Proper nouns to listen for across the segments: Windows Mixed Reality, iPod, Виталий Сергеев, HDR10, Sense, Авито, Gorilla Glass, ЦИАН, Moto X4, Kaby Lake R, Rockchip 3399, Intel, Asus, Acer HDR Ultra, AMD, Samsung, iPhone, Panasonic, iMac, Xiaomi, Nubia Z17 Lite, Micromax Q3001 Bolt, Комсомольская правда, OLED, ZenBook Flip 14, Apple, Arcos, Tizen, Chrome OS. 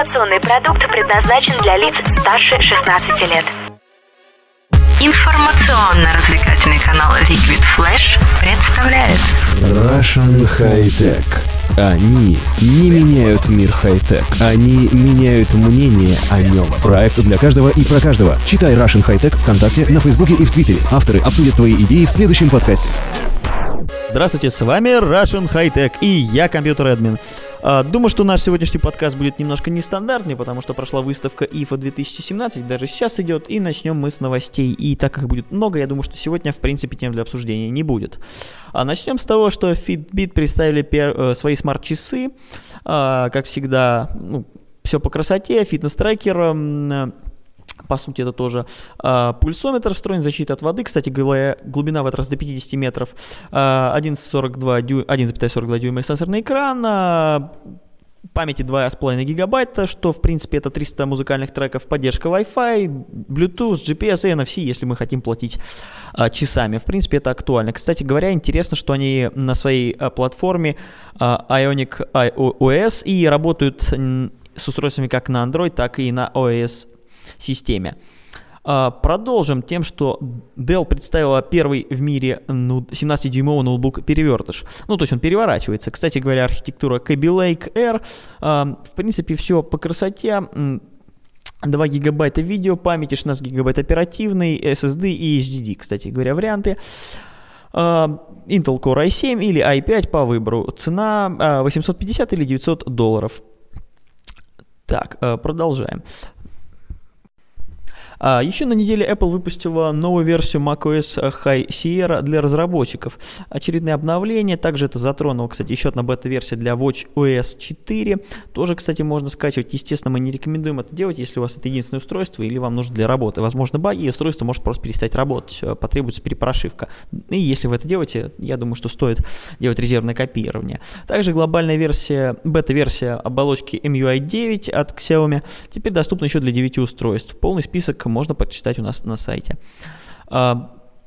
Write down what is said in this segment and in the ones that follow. информационный продукт предназначен для лиц старше 16 лет. Информационно-развлекательный канал Liquid Flash представляет Russian Hi-Tech. Они не меняют мир хай-тек. Они меняют мнение о нем. Проект для каждого и про каждого. Читай Russian Hi-Tech ВКонтакте, на Фейсбуке и в Твиттере. Авторы обсудят твои идеи в следующем подкасте. Здравствуйте, с вами Russian Hi-Tech и я, Computer Admin. Думаю, что наш сегодняшний подкаст будет немножко нестандартный, потому что прошла выставка IFA 2017, даже сейчас идет, и начнем мы с новостей. И так как их будет много, я думаю, что сегодня, в принципе, тем для обсуждения не будет. Начнем с того, что Fitbit представили свои смарт-часы, как всегда, все по красоте, фитнес-трекер. По сути, это тоже пульсометр встроен, защита от воды. Кстати, глубина в этот раз до 50 метров. 1,42 дюйма сенсорный экран. Памяти 2,5 гигабайта, что, в принципе, это 300 музыкальных треков. Поддержка Wi-Fi, Bluetooth, GPS и NFC, если мы хотим платить часами. В принципе, это актуально. Кстати говоря, интересно, что они на своей платформе Ionic iOS и работают с устройствами как на Android, так и на iOS системе. Продолжим тем, что Dell представила первый в мире 17-дюймовый ноутбук-перевертыш. То есть он переворачивается. Кстати говоря, архитектура Kaby Lake R. В принципе, все по красоте. 2 гигабайта видео памяти, 16 гигабайт оперативной, SSD и HDD, кстати говоря, варианты. Intel Core i7 или i5 по выбору. Цена $850 или $900. Так, продолжаем. Еще на неделе Apple выпустила новую версию macOS High Sierra для разработчиков. Очередные обновления. Также это затронуло, кстати, еще одна бета-версия для Watch OS 4. Тоже, кстати, можно скачивать. Естественно, мы не рекомендуем это делать, если у вас это единственное устройство или вам нужно для работы. Возможно, баги, и устройство может просто перестать работать. Потребуется перепрошивка. И если вы это делаете, я думаю, что стоит делать резервное копирование. Также глобальная версия, бета-версия оболочки MIUI 9 от Xiaomi теперь доступна еще для 9 устройств. Полный список можно почитать у нас на сайте.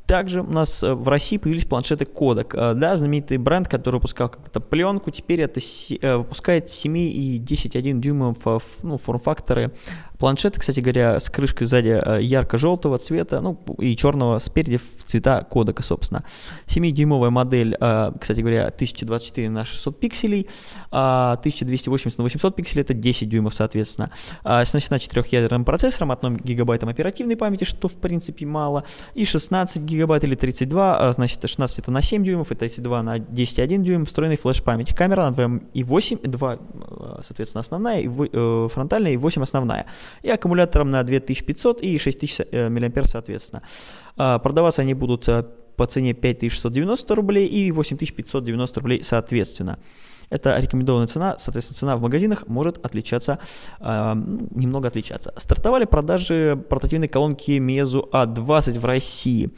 Также у нас в России появились планшеты Kodak. Да, знаменитый бренд, который выпускал как-то пленку, теперь это выпускает 7 и 10,1 дюймов форм-факторы. Планшеты, кстати говоря, с крышкой сзади ярко-желтого цвета, и черного спереди в цвета Kodak, собственно. 7-дюймовая модель, кстати говоря, 1024 на 600 пикселей, 1280 на 800 пикселей, это 10 дюймов, соответственно. Оснащена 4-ядерным процессором, 1 гигабайтом оперативной памяти, что, в принципе, мало, и 16 гигабайт. Или 32, значит 16 это на 7 дюймов, и 32 на 10,1 дюйм, встроенный флеш-память. Камера на 2,8, 2, соответственно, основная, фронтальная и 8 основная. И аккумулятором на 2500 и 6000 мА, соответственно. Продаваться они будут по цене 5690 рублей и 8590 рублей, соответственно. Это рекомендованная цена, соответственно, цена в магазинах может отличаться, немного отличаться. Стартовали продажи портативной колонки Meizu A20 в России.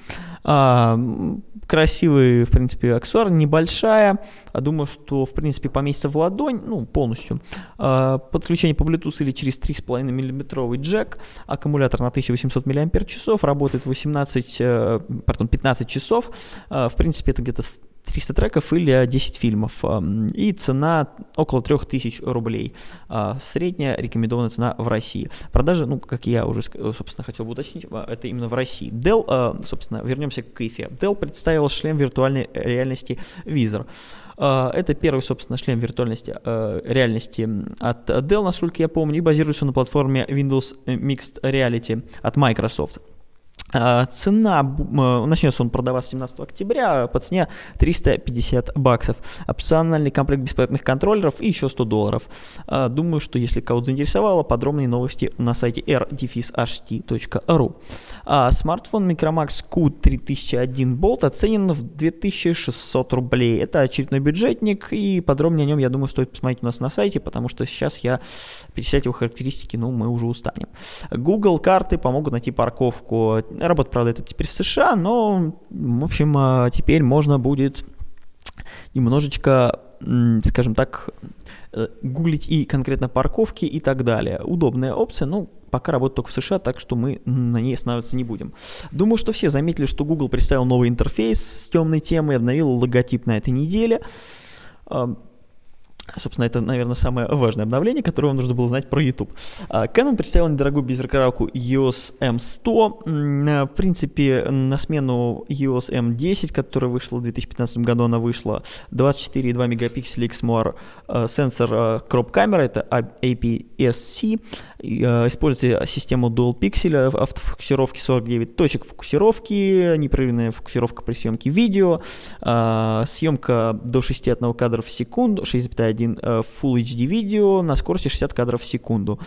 Красивый, в принципе, аксессуар, небольшая. Думаю, что, в принципе, поместится в ладонь, полностью. Подключение по Bluetooth или через 3,5 мм джек. Аккумулятор на 1800 мАч, работает 15 часов. В принципе, это где-то 300 треков или 10 фильмов. И цена около 3000 рублей. Средняя рекомендованная цена в России. Продажи, как я уже, собственно, хотел бы уточнить, это именно в России. Dell, собственно, вернемся к IFA. Dell представил шлем виртуальной реальности Vizor. Это первый, собственно, шлем реальности от Dell, насколько я помню, и базируется на платформе Windows Mixed Reality от Microsoft. Цена, начнется он продаваться 17 октября по цене $350. Опциональный комплект беспроводных контроллеров и еще $100. Думаю, что если кого-то заинтересовало, подробные новости на сайте r-ht.ru. Смартфон Micromax Q3001 Bolt оценен в 2600 рублей. Это очередной бюджетник, и подробнее о нем, я думаю, стоит посмотреть у нас на сайте, потому что сейчас я перечислять его характеристики, мы уже устанем. Google карты помогут найти парковку. Работа, правда, это теперь в США, но, в общем, теперь можно будет немножечко, скажем так, гуглить и конкретно парковки и так далее. Удобная опция, пока работает только в США, так что мы на ней останавливаться не будем. Думаю, что все заметили, что Google представил новый интерфейс с темной темой, обновил логотип на этой неделе. Собственно, это, наверное, самое важное обновление, которое вам нужно было знать про YouTube. Canon представила недорогую беззеркалку EOS M100. В принципе, на смену EOS M10, которая вышла в 2015 году, она вышла 24,2 мегапикселя XMOR сенсор кроп-камера, это APS-C. Используйте систему Dual Pixel, автофокусировки 49 точек фокусировки, непрерывная фокусировка при съемке видео, съемка до 61 кадра в секунду, 6,1 Full HD видео на скорости 60 кадров в секунду.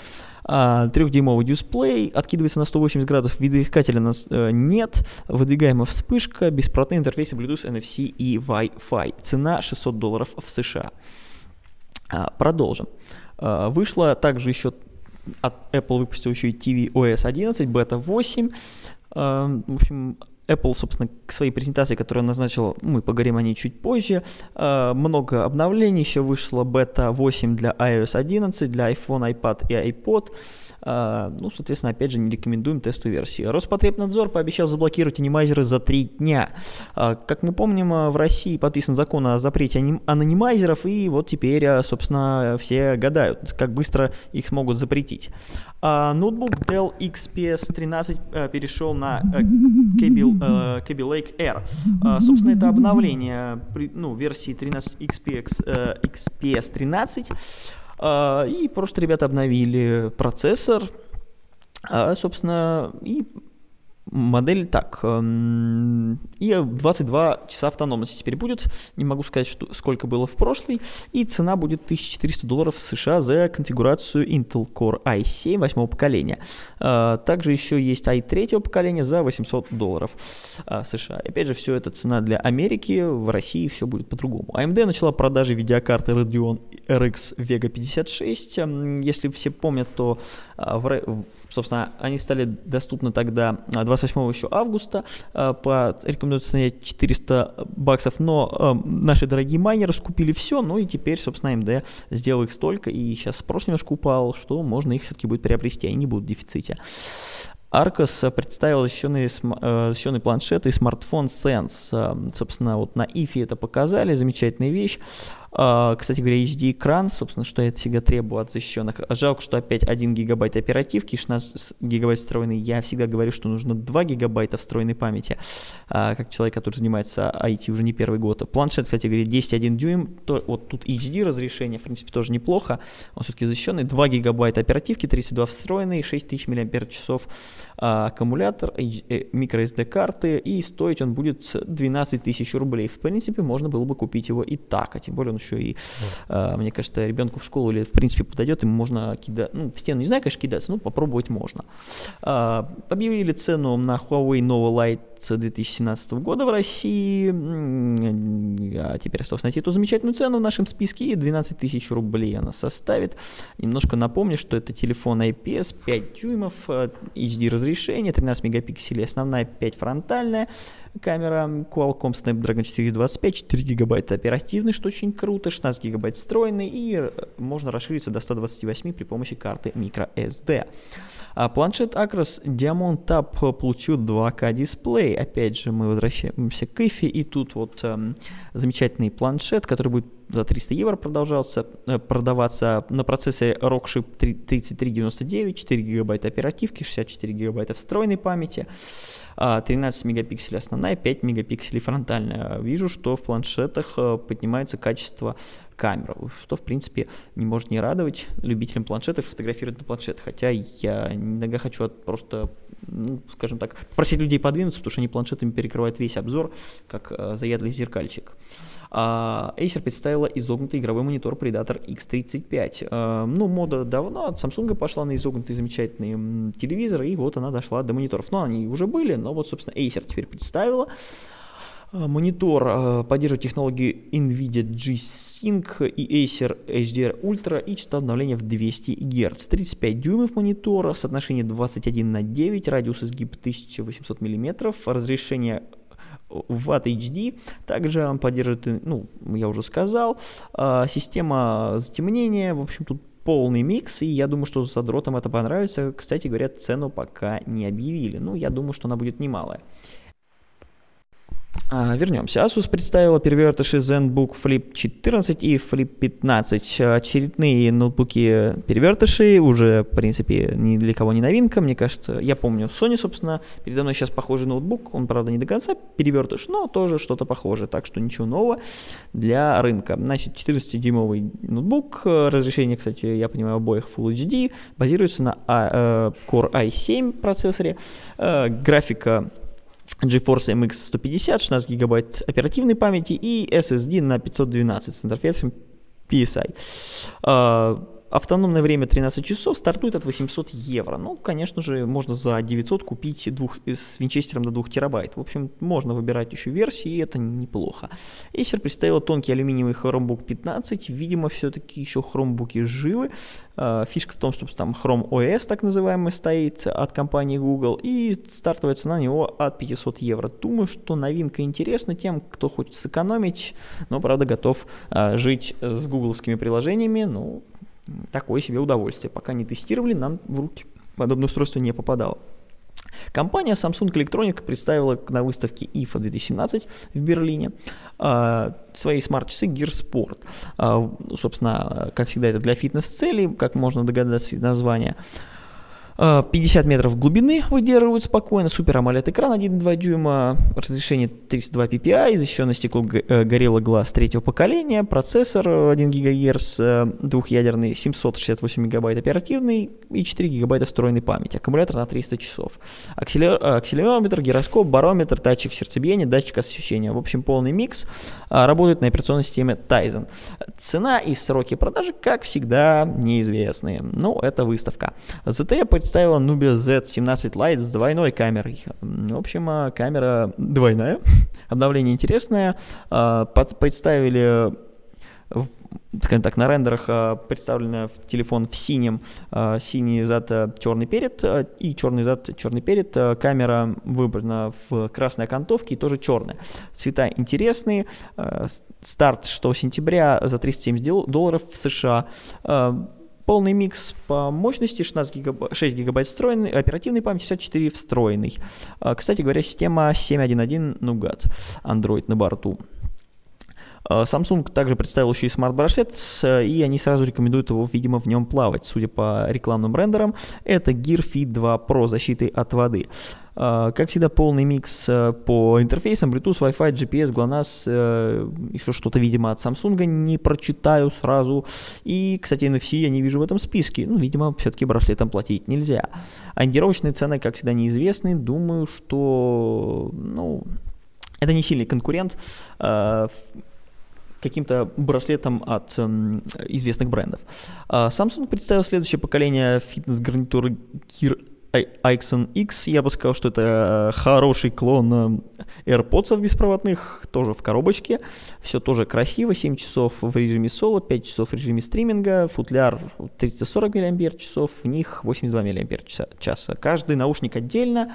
3-дюймовый дисплей, откидывается на 180 градусов, видоискателя нас нет, выдвигаемая вспышка, беспроводные интерфейсы Bluetooth, NFC и Wi-Fi. Цена $600 в США. Продолжим. Вышла также еще... От Apple выпустил еще и tvOS 11, бета 8. В общем, Apple, собственно, к своей презентации, которую она назначила, мы поговорим о ней чуть позже. Много обновлений. Еще вышла бета 8 для iOS 11, для iPhone, iPad и iPod. Ну, соответственно, опять же, не рекомендуем тестовую версию. Роспотребнадзор пообещал заблокировать анимайзеры за 3 дня. Как мы помним, в России подписан закон о запрете анонимайзеров, и вот теперь, собственно, все гадают, как быстро их смогут запретить. Ноутбук Dell XPS 13 перешел на Kaby Lake R. Собственно, это обновление версии 13 XPS 13. И просто ребята обновили процессор, собственно, и модель так, и 22 часа автономности теперь будет, не могу сказать, сколько было в прошлой, и цена будет $1400 США за конфигурацию Intel Core i7 8-го поколения. Также еще есть i 3-го поколения за $800 США. И опять же, все это цена для Америки, в России все будет по-другому. AMD начала продажи видеокарты Radeon RX Vega 56, если все помнят, то собственно, они стали доступны тогда 28 еще августа по рекомендации $400, но наши дорогие майнеры скупили все, ну и теперь, собственно, AMD сделал их столько, и сейчас спрос немножко упал, что можно их все-таки будет приобрести, они не будут в дефиците. Arcos представил защищенный планшет и смартфон Sense. Собственно, вот на IFA это показали, замечательная вещь. Кстати говоря, HD-экран, собственно, что я всегда требую от защищенных. Жалко, что опять 1 гигабайт оперативки, 16 гигабайт встроенной. Я всегда говорю, что нужно 2 гигабайта встроенной памяти, как человек, который занимается IT уже не первый год. Планшет, кстати говоря, 10,1 дюйм, вот тут HD разрешение, в принципе, тоже неплохо, он все-таки защищенный. 2 гигабайта оперативки, 32 встроенные, 6000 мАч аккумулятор, microSD карты, и стоить он будет 12 тысяч рублей. В принципе, можно было бы купить его и так, а тем более он еще и, мне кажется, ребенку в школу или в принципе подойдет, им можно кидать, в стену не знаю, конечно, кидаться, но попробовать можно. Объявили цену на Huawei Nova Lite 2017 года в России, а теперь осталось найти эту замечательную цену в нашем списке, и 12 тысяч рублей она составит. Немножко напомню, что это телефон IPS, 5 дюймов, HD разрешение, 13 мегапикселей, основная 5 фронтальная камера, Qualcomm Snapdragon 425, 4 гигабайта оперативный, что очень круто, 16 гигабайт встроенный, и можно расшириться до 128 при помощи карты microSD. Планшет Acros Diamond Tab получил 2К дисплей, опять же мы возвращаемся к IFA, и тут вот замечательный планшет, который будет за €300 продаваться на процессоре RockChip 3399, 4 гигабайта оперативки, 64 гигабайта встроенной памяти, 13 мегапикселей основная, 5 мегапикселей фронтальная. Вижу, что в планшетах поднимается качество камеры, что в принципе не может не радовать любителям планшетов, фотографировать на планшетах, хотя я иногда хочу просто, скажем так, попросить людей подвинуться, потому что они планшетами перекрывают весь обзор, как заядлый зеркальщик. Acer представила изогнутый игровой монитор Predator X35. Мода давно от Samsung пошла на изогнутые замечательные телевизоры, и вот она дошла до мониторов. Но они уже были, но вот, собственно, Acer теперь представила. Монитор поддерживает технологии NVIDIA G-Sync и Acer HDR Ultra и частота обновления в 200 Гц. 35 дюймов монитора, соотношение 21:9, радиус изгиба 1800 мм, разрешение Ватт HD, также он поддерживает, я уже сказал, система затемнения, в общем, тут полный микс, и я думаю, что задротам это понравится. Кстати говоря, цену пока не объявили, я думаю, что она будет немалая. Вернемся. Asus представила перевертыши ZenBook Flip 14 и Flip 15. Очередные ноутбуки-перевертыши уже, в принципе, ни для кого не новинка. Мне кажется, я помню Sony, собственно. Передо мной сейчас похожий ноутбук. Он, правда, не до конца перевертыш, но тоже что-то похожее. Так что ничего нового для рынка. Значит, 14-дюймовый ноутбук. Разрешение, кстати, я понимаю, обоих Full HD. Базируется на Core i7 процессоре. Графика GeForce MX150, 16 гигабайт оперативной памяти и SSD на 512 с интерфейсом PCI. Автономное время 13 часов, стартует от 800 евро. Ну, конечно же, можно за 900 купить с винчестером до 2 терабайт. В общем, можно выбирать еще версии, и это неплохо. Acer представила тонкий алюминиевый Chromebook 15. Видимо, все-таки еще хромбуки живы. Фишка в том, что там Chrome OS, так называемый, стоит от компании Google. И стартовая цена на него от 500 евро. Думаю, что новинка интересна тем, кто хочет сэкономить, но, правда, готов жить с гугловскими приложениями. Ну, такое себе удовольствие. Пока не тестировали, нам в руки подобное устройство не попадало. Компания Samsung Electronics представила на выставке IFA 2017 в Берлине свои смарт-часы Gear Sport. Собственно, как всегда, это для фитнес-целей, как можно догадаться из названия. 50 метров глубины выдерживают спокойно, супер AMOLED экран 1,2 дюйма, разрешение 32 ppi, защищенное стекло Gorilla Glass третьего поколения, процессор 1 ГГц, двухъядерный, 768 мегабайт оперативный и 4 гигабайта встроенной памяти, аккумулятор на 300 часов, акселерометр, гироскоп, барометр, датчик сердцебиения, датчик освещения, в общем, полный микс, работает на операционной системе Tizen. Цена и сроки продажи, как всегда, неизвестны, но это выставка. ZTE представила Nubia Z17 Lite с двойной камерой. В общем, камера двойная, обновление интересное. Представили, скажем так, на рендерах представлено в телефон в синем, синий зад, черный перед, и черный зад, черный перед. Камера выбрана в красной окантовке и тоже черная. Цвета интересные. Старт 6 сентября за $370 в США. Полный микс по мощности, 6 гигабайт встроенной, оперативной памяти 64 встроенной. Кстати говоря, система 7.1.1 Nougat, Android на борту. Samsung также представил еще и смарт-браслет, и они сразу рекомендуют его, видимо, в нем плавать, судя по рекламным рендерам. Это Gear Fit 2 Pro защиты от воды. Как всегда, полный микс по интерфейсам, Bluetooth, Wi-Fi, GPS, GLONASS, еще что-то, видимо, от Samsung, не прочитаю сразу. И, кстати, NFC я не вижу в этом списке. Ну, видимо, все-таки браслетом платить нельзя. Ориентировочные цены, как всегда, неизвестны. Думаю, что, это не сильный конкурент каким-то браслетом от известных брендов. Samsung представил следующее поколение фитнес-гарнитуры Gear Icon X. Я бы сказал, что это хороший клон AirPods беспроводных, тоже в коробочке. Все тоже красиво, 7 часов в режиме соло, 5 часов в режиме стриминга, футляр 340 мАч, в них 82 мАч. Каждый наушник отдельно,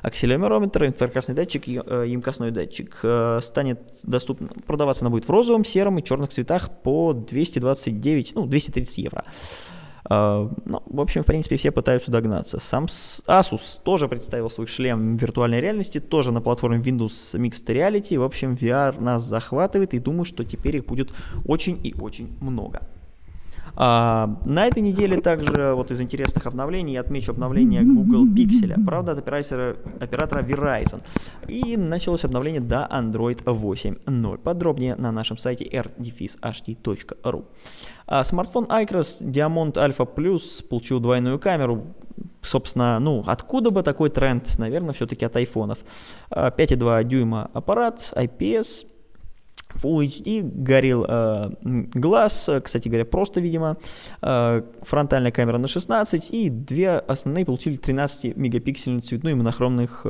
акселерометр, инфракрасный датчик, емкостной датчик. Станет доступно, продаваться она будет в розовом, сером и черных цветах по 230 евро. В общем, в принципе, все пытаются догнаться. Сам Asus тоже представил свой шлем виртуальной реальности, тоже на платформе Windows Mixed Reality. В общем, VR нас захватывает, и думаю, что теперь их будет очень и очень много. На этой неделе также из интересных обновлений я отмечу обновление Google Pixel, правда, от оператора Verizon. И началось обновление до Android 8.0. Подробнее на нашем сайте r-hd.ru. Смартфон iCross Diamond Alpha Plus получил двойную камеру. Собственно, откуда бы такой тренд? Наверное, все-таки от айфонов. 5,2 дюйма аппарат, IPS, Full HD, Gorilla Glass, кстати говоря, просто, видимо, фронтальная камера на 16, и две основные получили 13-мегапиксельную цветную и монохромных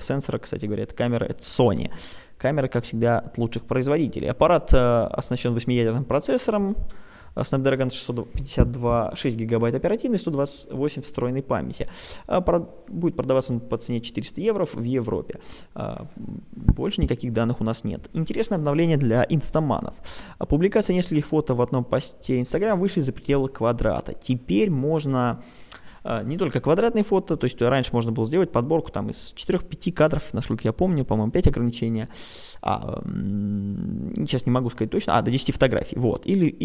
сенсора, кстати говоря, это камера от Sony. Камера, как всегда, от лучших производителей. Аппарат оснащен 8-ядерным процессором, Snapdragon 652, 6 гигабайт оперативной, 128 встроенной памяти. Будет продаваться он по цене 400 евро в Европе. Больше никаких данных у нас нет. Интересное обновление для инстаманов. Публикация нескольких фото в одном посте Instagram вышли за пределы квадрата. Теперь можно не только квадратные фото, то есть раньше можно было сделать подборку там из 4-5 кадров, насколько я помню, по-моему, 5 ограничения, сейчас не могу сказать точно, до 10 фотографий, вот, или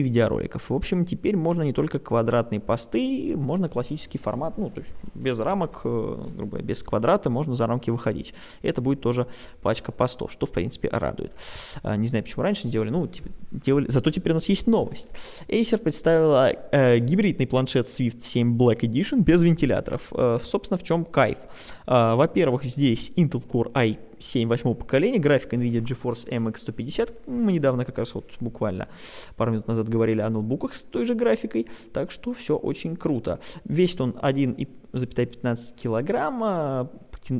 видеороликов. В общем, теперь можно не только квадратные посты, можно классический формат, ну, то есть без рамок, грубо говоря, без квадрата можно за рамки выходить. Это будет тоже пачка постов, что, в принципе, радует. Не знаю, почему раньше делали, ну, делали, зато теперь у нас есть новость. Acer представила гибридный планшет Swift 7 Black Edition без вентиляторов. Собственно, в чем кайф? Во-первых, здесь Intel Core i7 восьмого поколения, графика NVIDIA GeForce MX150. Мы недавно как раз вот буквально пару минут назад говорили о ноутбуках с той же графикой, так что все очень круто. Весит он 1,15 килограмма,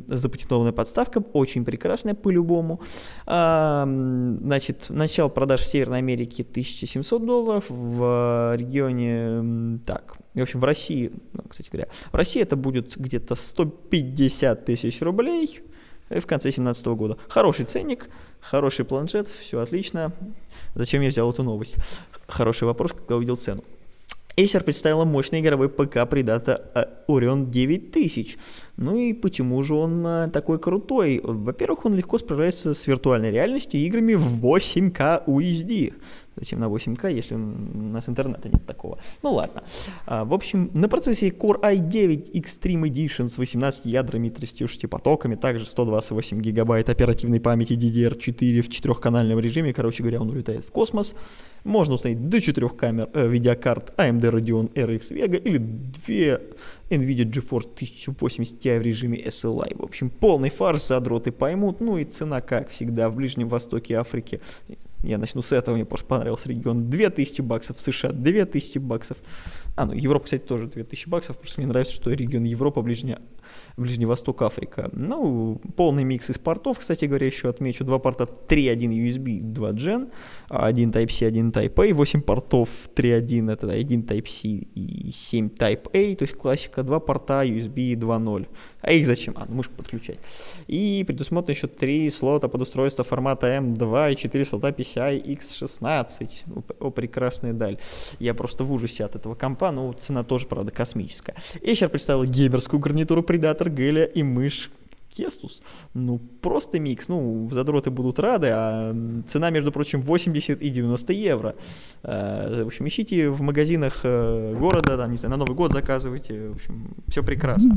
запатентованная подставка, очень прекрасная по-любому. Значит, начало продаж в Северной Америке $1700, в регионе, так, в общем, в России, кстати говоря, в России это будет где-то 150 тысяч рублей. В конце 2017 года. Хороший ценник, хороший планшет, все отлично. Зачем я взял эту новость? Хороший вопрос, когда увидел цену. Acer представила мощный игровой ПК Predator Orion 9000. Ну и почему же он такой крутой? Во-первых, он легко справляется с виртуальной реальностью и играми в 8К UHD. Зачем на 8К, если у нас интернета нет такого? Ну ладно. В общем, на процессоре Core i9 Extreme Edition с 18 ядрами и 36 потоками, также 128 гигабайт оперативной памяти DDR4 в 4-канальном режиме, короче говоря, он улетает в космос. Можно установить до 4 камер видеокарт AMD Radeon RX Vega или 2 NVIDIA GeForce 1080 Ti в режиме SLI. В общем, полный фарш, задроты поймут. Ну и цена, как всегда, в Ближнем Востоке и Африке. Я начну с этого, мне просто понравился регион. $2000, в США $2000. Ну, Европа, кстати, тоже $2000. Просто мне нравится, что регион Европа, Ближний Восток, Африка. Ну, полный микс из портов, кстати говоря, еще отмечу. 2 порта 3.1 USB, 2 Gen, 1 Type-C, 1 Type-A, 8 портов 3.1, это 1 Type-C и 7 Type-A, то есть классика, 2 порта USB 2.0. А их зачем? Мышку подключать. И предусмотрено еще 3 слота под устройство формата M2 и 4 слота PCI-X16. О, прекрасная даль. Я просто в ужасе от этого компа, но цена тоже, правда, космическая. Acer представила геймерскую гарнитуру Predator, Геля и мышь Кестус. Ну, просто микс. Ну, задроты будут рады, а цена, между прочим, 80 и 90 евро. В общем, ищите в магазинах города, там, не знаю, на Новый год заказывайте. В общем, все прекрасно.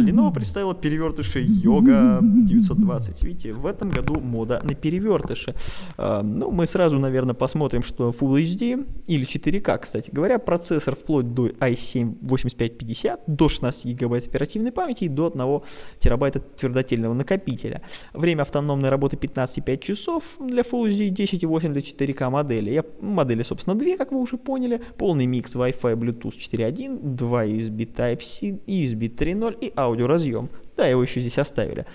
Lenovo представила перевертыши Yoga 920. Видите, в этом году мода на перевертыши. Ну, мы сразу, наверное, посмотрим, что Full HD или 4К, кстати говоря, процессор вплоть до i7-8550, до 16 гигабайт оперативной памяти и до 1 терабайта твердотельного накопителя. Время автономной работы 15,5 часов для Full HD, 10,8 для 4К модели. Модели, собственно, 2, как вы уже поняли. Полный микс Wi-Fi, Bluetooth 4.1, 2 USB Type-C, USB 3.0 и аудиоразъем. Да, его еще здесь оставили.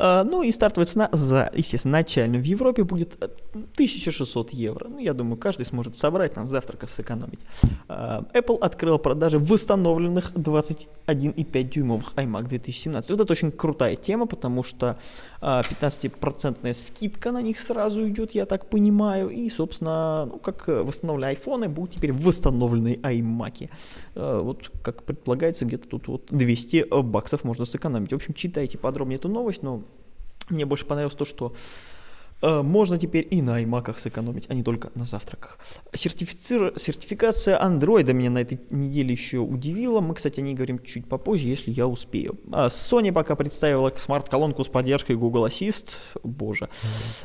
Ну и стартовая цена за, естественно, начальную в Европе будет 1600 евро. Ну, я думаю, каждый сможет собрать, нам завтраков сэкономить. Apple открыла продажи восстановленных 21,5 дюймовых iMac 2017. Вот это очень крутая тема, потому что 15% скидка на них сразу идет, я так понимаю. И, собственно, ну, как восстановленные iPhone, будут теперь восстановленные iMac. Вот, как предполагается, где-то тут вот $200 можно сэкономить. В общем, читайте подробнее эту новость, но мне больше понравилось то, что можно теперь и на iMac'ах сэкономить, а не только на завтраках. Сертификация Android меня на этой неделе еще удивила. Мы, кстати, о ней говорим чуть попозже, если я успею. Sony пока представила смарт-колонку с поддержкой Google Assist. Боже,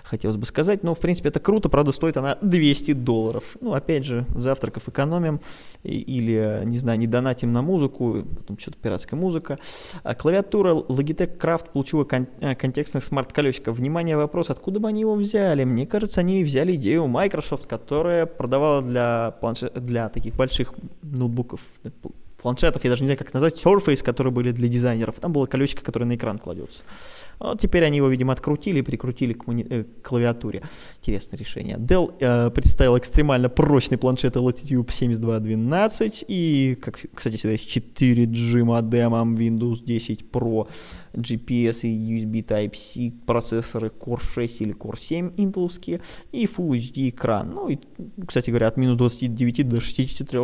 хотелось бы сказать, но в принципе это круто, правда стоит она $200. Ну, опять же, завтраков экономим или, не знаю, не донатим на музыку, потом что-то пиратская музыка. Клавиатура Logitech Craft получила контекстных смарт-колесиков. Внимание, вопрос, откуда бы они его взяли? Мне кажется, они взяли идею Microsoft, которая продавала для таких больших ноутбуков, планшетов, я даже не знаю, как назвать, Surface, которые были для дизайнеров. Там было колечко, которое на экран кладется. Вот теперь они его, видимо, открутили и прикрутили к клавиатуре. Интересное решение. Dell представил экстремально прочный планшет Latitude 7212 и, как, кстати, сюда есть 4G модемом, Windows 10 Pro, GPS и USB Type-C, процессоры Core 6 или Core 7 интеловские и Full HD экран. Ну и, кстати говоря, от минус 29 до 63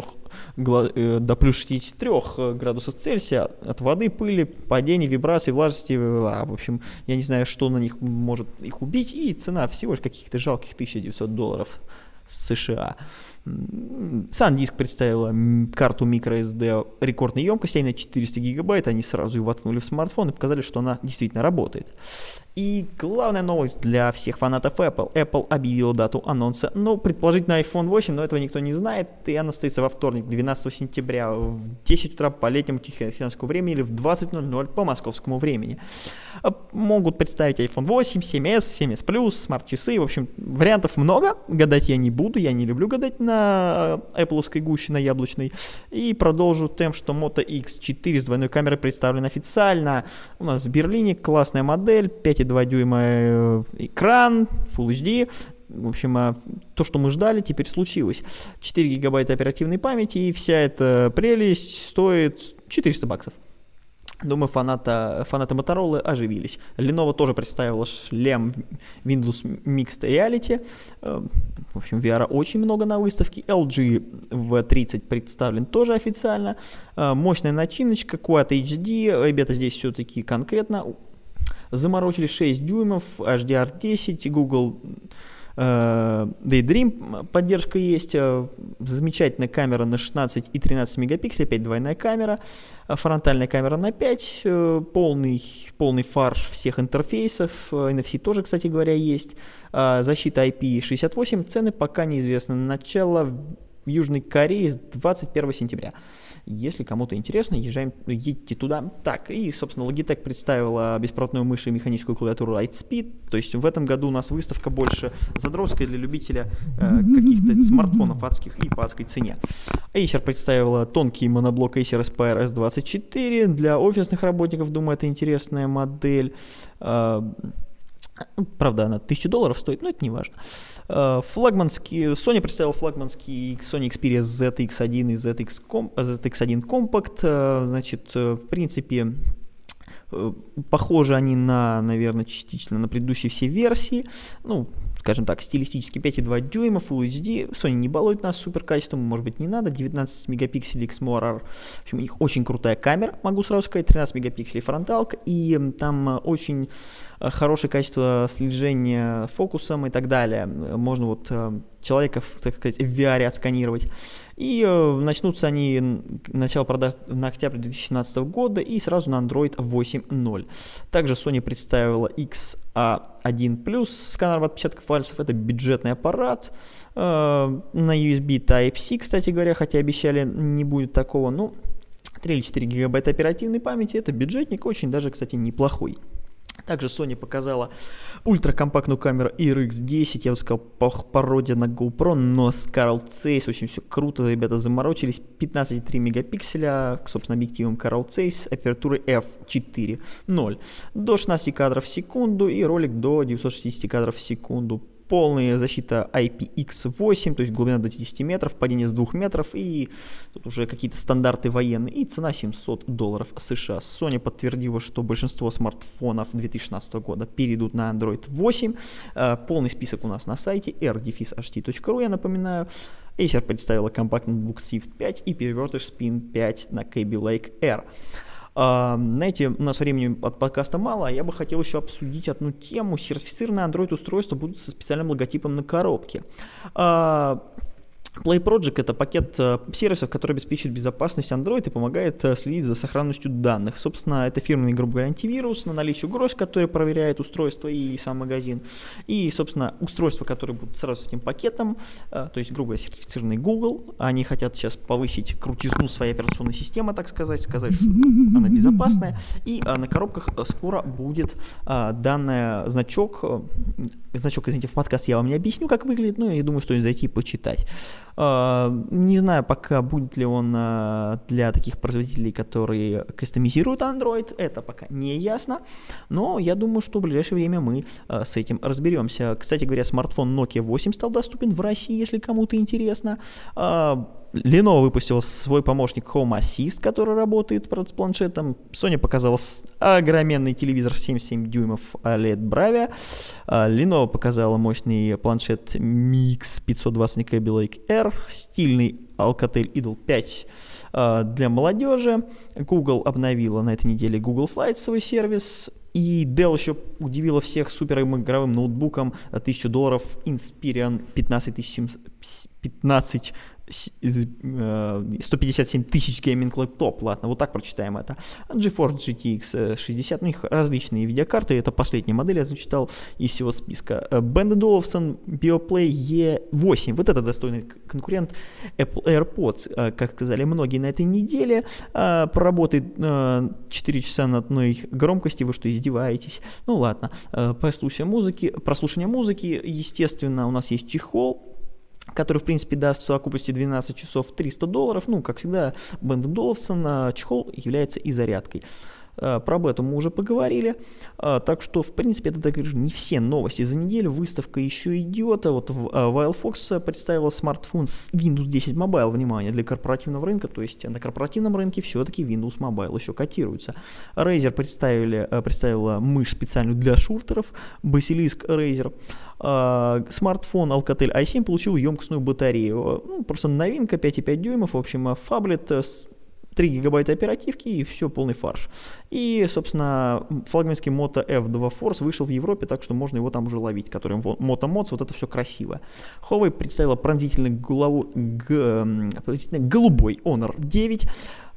до плюс 63 градусов Цельсия от воды, пыли, падений, вибраций, влажности. В общем, я не знаю, что на них может их убить. И цена всего лишь каких-то жалких $1900 с США. SanDisk представила карту microSD рекордной емкости, на 400 гигабайт, они сразу ее воткнули в смартфон и показали, что она действительно работает. И главная новость для всех фанатов Apple. Apple объявила дату анонса, но предположительно iPhone 8, но этого никто не знает, и она состоится во вторник, 12 сентября, в 10 утра по летнему тихоокеанскому времени или в 20:00 по московскому времени. Могут представить iPhone 8, 7s, 7s Plus, смарт-часы, в общем, вариантов много, гадать я не буду, я не люблю гадать на Apple'овской гуще, на яблочной, и продолжу тем, что Moto X4 с двойной камерой представлена официально. У нас в Берлине классная модель, 5,2 дюйма экран, Full HD. В общем, то, что мы ждали, теперь случилось. 4 гигабайта оперативной памяти, и вся эта прелесть стоит $400. Думаю, фанаты Motorola оживились. Lenovo тоже представила шлем Windows Mixed Reality. В общем, VR очень много на выставке. LG V30 представлен тоже официально. Мощная начиночка, Quad HD. Ребята здесь все-таки конкретно заморочили. 6 дюймов, HDR10, Google Daydream поддержка есть, замечательная камера на 16 и 13 мегапикселей, опять двойная камера, фронтальная камера на 5, полный фарш всех интерфейсов, NFC тоже, кстати говоря, есть, защита IP68, цены пока неизвестны, начало в Южной Корее с 21 сентября. Если кому-то интересно, едьте туда. Так, и, собственно, Logitech представила беспроводную мышь и механическую клавиатуру Lightspeed. То есть в этом году у нас выставка больше задротская для любителя каких-то смартфонов адских и по адской цене. Acer представила тонкий моноблок Acer Aspire S24. Для офисных работников, думаю, это интересная модель. Правда, она $1000 стоит, но это не важно. Sony представила флагманский Sony Xperia ZX1 и ZX1 Compact. Значит, в принципе, похожи они на, наверное, частично на предыдущие все версии. Ну, скажем так, стилистически 5,2 дюйма, Full HD. Sony не балует нас супер качеством, может быть, не надо. 19 мегапикселей XMORE. В общем, у них очень крутая камера, могу сразу сказать. 13 мегапикселей фронталка. И там очень хорошее качество слежения фокусом и так далее. Можно вот человека, так сказать, в VR отсканировать. И начнутся они, начало продаж на октябрь 2017 года и сразу на Android 8.0. Также Sony представила XA1+, сканер отпечатков пальцев, это бюджетный аппарат на USB Type-C, кстати говоря, хотя обещали, не будет такого, ну, 3 или 4 гигабайта оперативной памяти, это бюджетник, очень даже, кстати, неплохой. Также Sony показала ультракомпактную камеру RX10, я бы сказал, пародия на GoPro, но с Coral Zeiss, очень все круто, ребята заморочились, 15,3 мегапикселя, собственно, объективом Coral Zeiss, апертурой f4.0, до 16 кадров в секунду и ролик до 960 кадров в секунду. Полная защита IPX8, то есть глубина до 10 метров, падение с 2 метров и тут уже какие-то стандарты военные. И цена $700 США. Sony подтвердила, что большинство смартфонов 2016 года перейдут на Android 8. Полный список у нас на сайте r-ht.ru, я напоминаю. Acer представила компактный ноутбук Swift 5 и перевертыш Spin 5 на Kaby Lake R. Знаете, у нас времени от подкаста мало, а я бы хотел еще обсудить одну тему. Сертифицированные Android-устройства будут со специальным логотипом на коробке. Play Project — это пакет сервисов, который обеспечивает безопасность Android и помогает следить за сохранностью данных. Собственно, это фирменный, грубо говоря, антивирус на наличие угроз, который проверяет устройство и сам магазин. И, собственно, устройства, которые будут сразу с этим пакетом, то есть, грубо говоря, сертифицированный Google, они хотят сейчас повысить крутизну своей операционной системы, так сказать, что она безопасная. И на коробках скоро будет данный значок, извините, в подкаст я вам не объясню, как выглядит, но я думаю, что зайти и почитать. Не знаю пока, будет ли он для таких производителей, которые кастомизируют Android, это пока не ясно, но я думаю, что в ближайшее время мы с этим разберемся. Кстати говоря, смартфон Nokia 8 стал доступен в России, если кому-то интересно. Lenovo выпустила свой помощник Home Assist, который работает, правда, с планшетом. Sony показала огроменный телевизор 7,7 дюймов OLED Bravia. Lenovo показала мощный планшет MX 520 Kaby Lake R, стильный Alcatel Idol 5 для молодежи. Google обновила на этой неделе Google Flight, свой сервис. И Dell еще удивила всех супер игровым ноутбуком $1000 Inspiron 157 тысяч гейминг лэптоп. Ладно, вот так прочитаем это. GeForce GTX 60, у них различные видеокарты, это последняя модель, я зачитал из всего списка. Bang & Olufsen Bioplay E8, вот это достойный конкурент Apple AirPods, как сказали многие на этой неделе, проработает 4 часа на одной громкости, вы что, издеваетесь? Ну ладно, прослушивание музыки, естественно, у нас есть чехол, который, в принципе, даст в совокупности 12 часов $300. Ну, как всегда, Bang & Olufsen чехол является и зарядкой. Про об этом мы уже поговорили. Так что, в принципе, это, так говорю, не все новости за неделю. Выставка еще идет. Вот WildFox представила смартфон с Windows 10 Mobile, внимание, для корпоративного рынка. То есть на корпоративном рынке все-таки Windows Mobile еще котируется. Razer представила мышь специальную для шуртеров, Basilisk Razer. Смартфон Alcatel i7 получил емкостную батарею. Ну, просто новинка, 5,5 дюймов. В общем, фаблет, 3 гигабайта оперативки и все, полный фарш. И, собственно, флагманский Moto F2 Force вышел в Европе, так что можно его там уже ловить, который Moto Mods, вот это все красиво. Huawei представила пронзительно голубой Honor 9,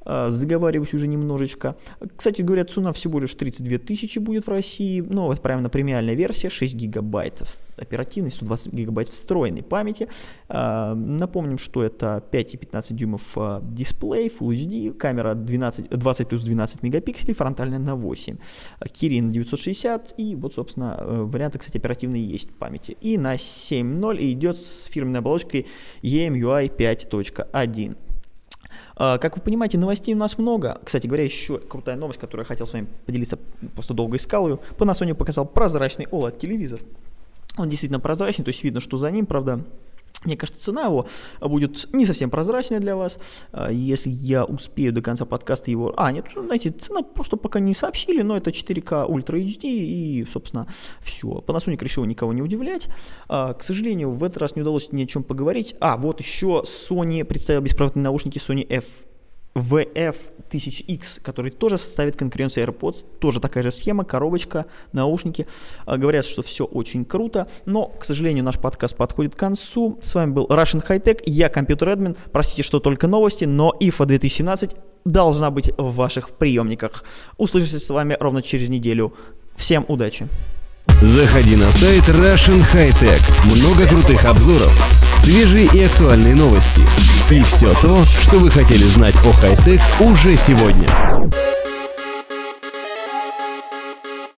заговариваюсь уже немножечко. Кстати, говорят, цена всего лишь 32 тысячи будет в России, но вот прямо премиальная версия, 6 гигабайт оперативной, 120 гигабайт встроенной памяти. Напомним, что это 5,15 дюймов дисплей, Full HD, камера 20 плюс 12 мегапикселей, фронтальная на 8, Kirin 960 и вот, собственно, варианты, кстати, оперативные есть памяти. И на 7.0 идет с фирменной оболочкой EMUI 5.1. Как вы понимаете, новостей у нас много. Кстати говоря, еще крутая новость, которую я хотел с вами поделиться, просто долго искал ее. Panasonic показал прозрачный OLED-телевизор. Он действительно прозрачный, то есть видно, что за ним, правда... Мне кажется, цена его будет не совсем прозрачная для вас, если я успею до конца подкаста его... Нет, знаете, цена просто пока не сообщили, но это 4К Ultra HD и, собственно, все. Panasonic решил никого не удивлять. К сожалению, в этот раз не удалось ни о чем поговорить. Вот еще Sony представила беспроводные наушники Sony VF1000X, который тоже составит конкуренцию AirPods, тоже такая же схема, коробочка, наушники. Говорят, что все очень круто, но, к сожалению, наш подкаст подходит к концу. С вами был Russian Hi-Tech, я Computer Admin, простите, что только новости, но IFA 2017 должна быть в ваших приемниках. Услышимся с вами ровно через неделю. Всем удачи! Заходи на сайт Russian Hi-Tech, много крутых обзоров. Свежие и актуальные новости. И все то, что вы хотели знать о хай-тек уже сегодня.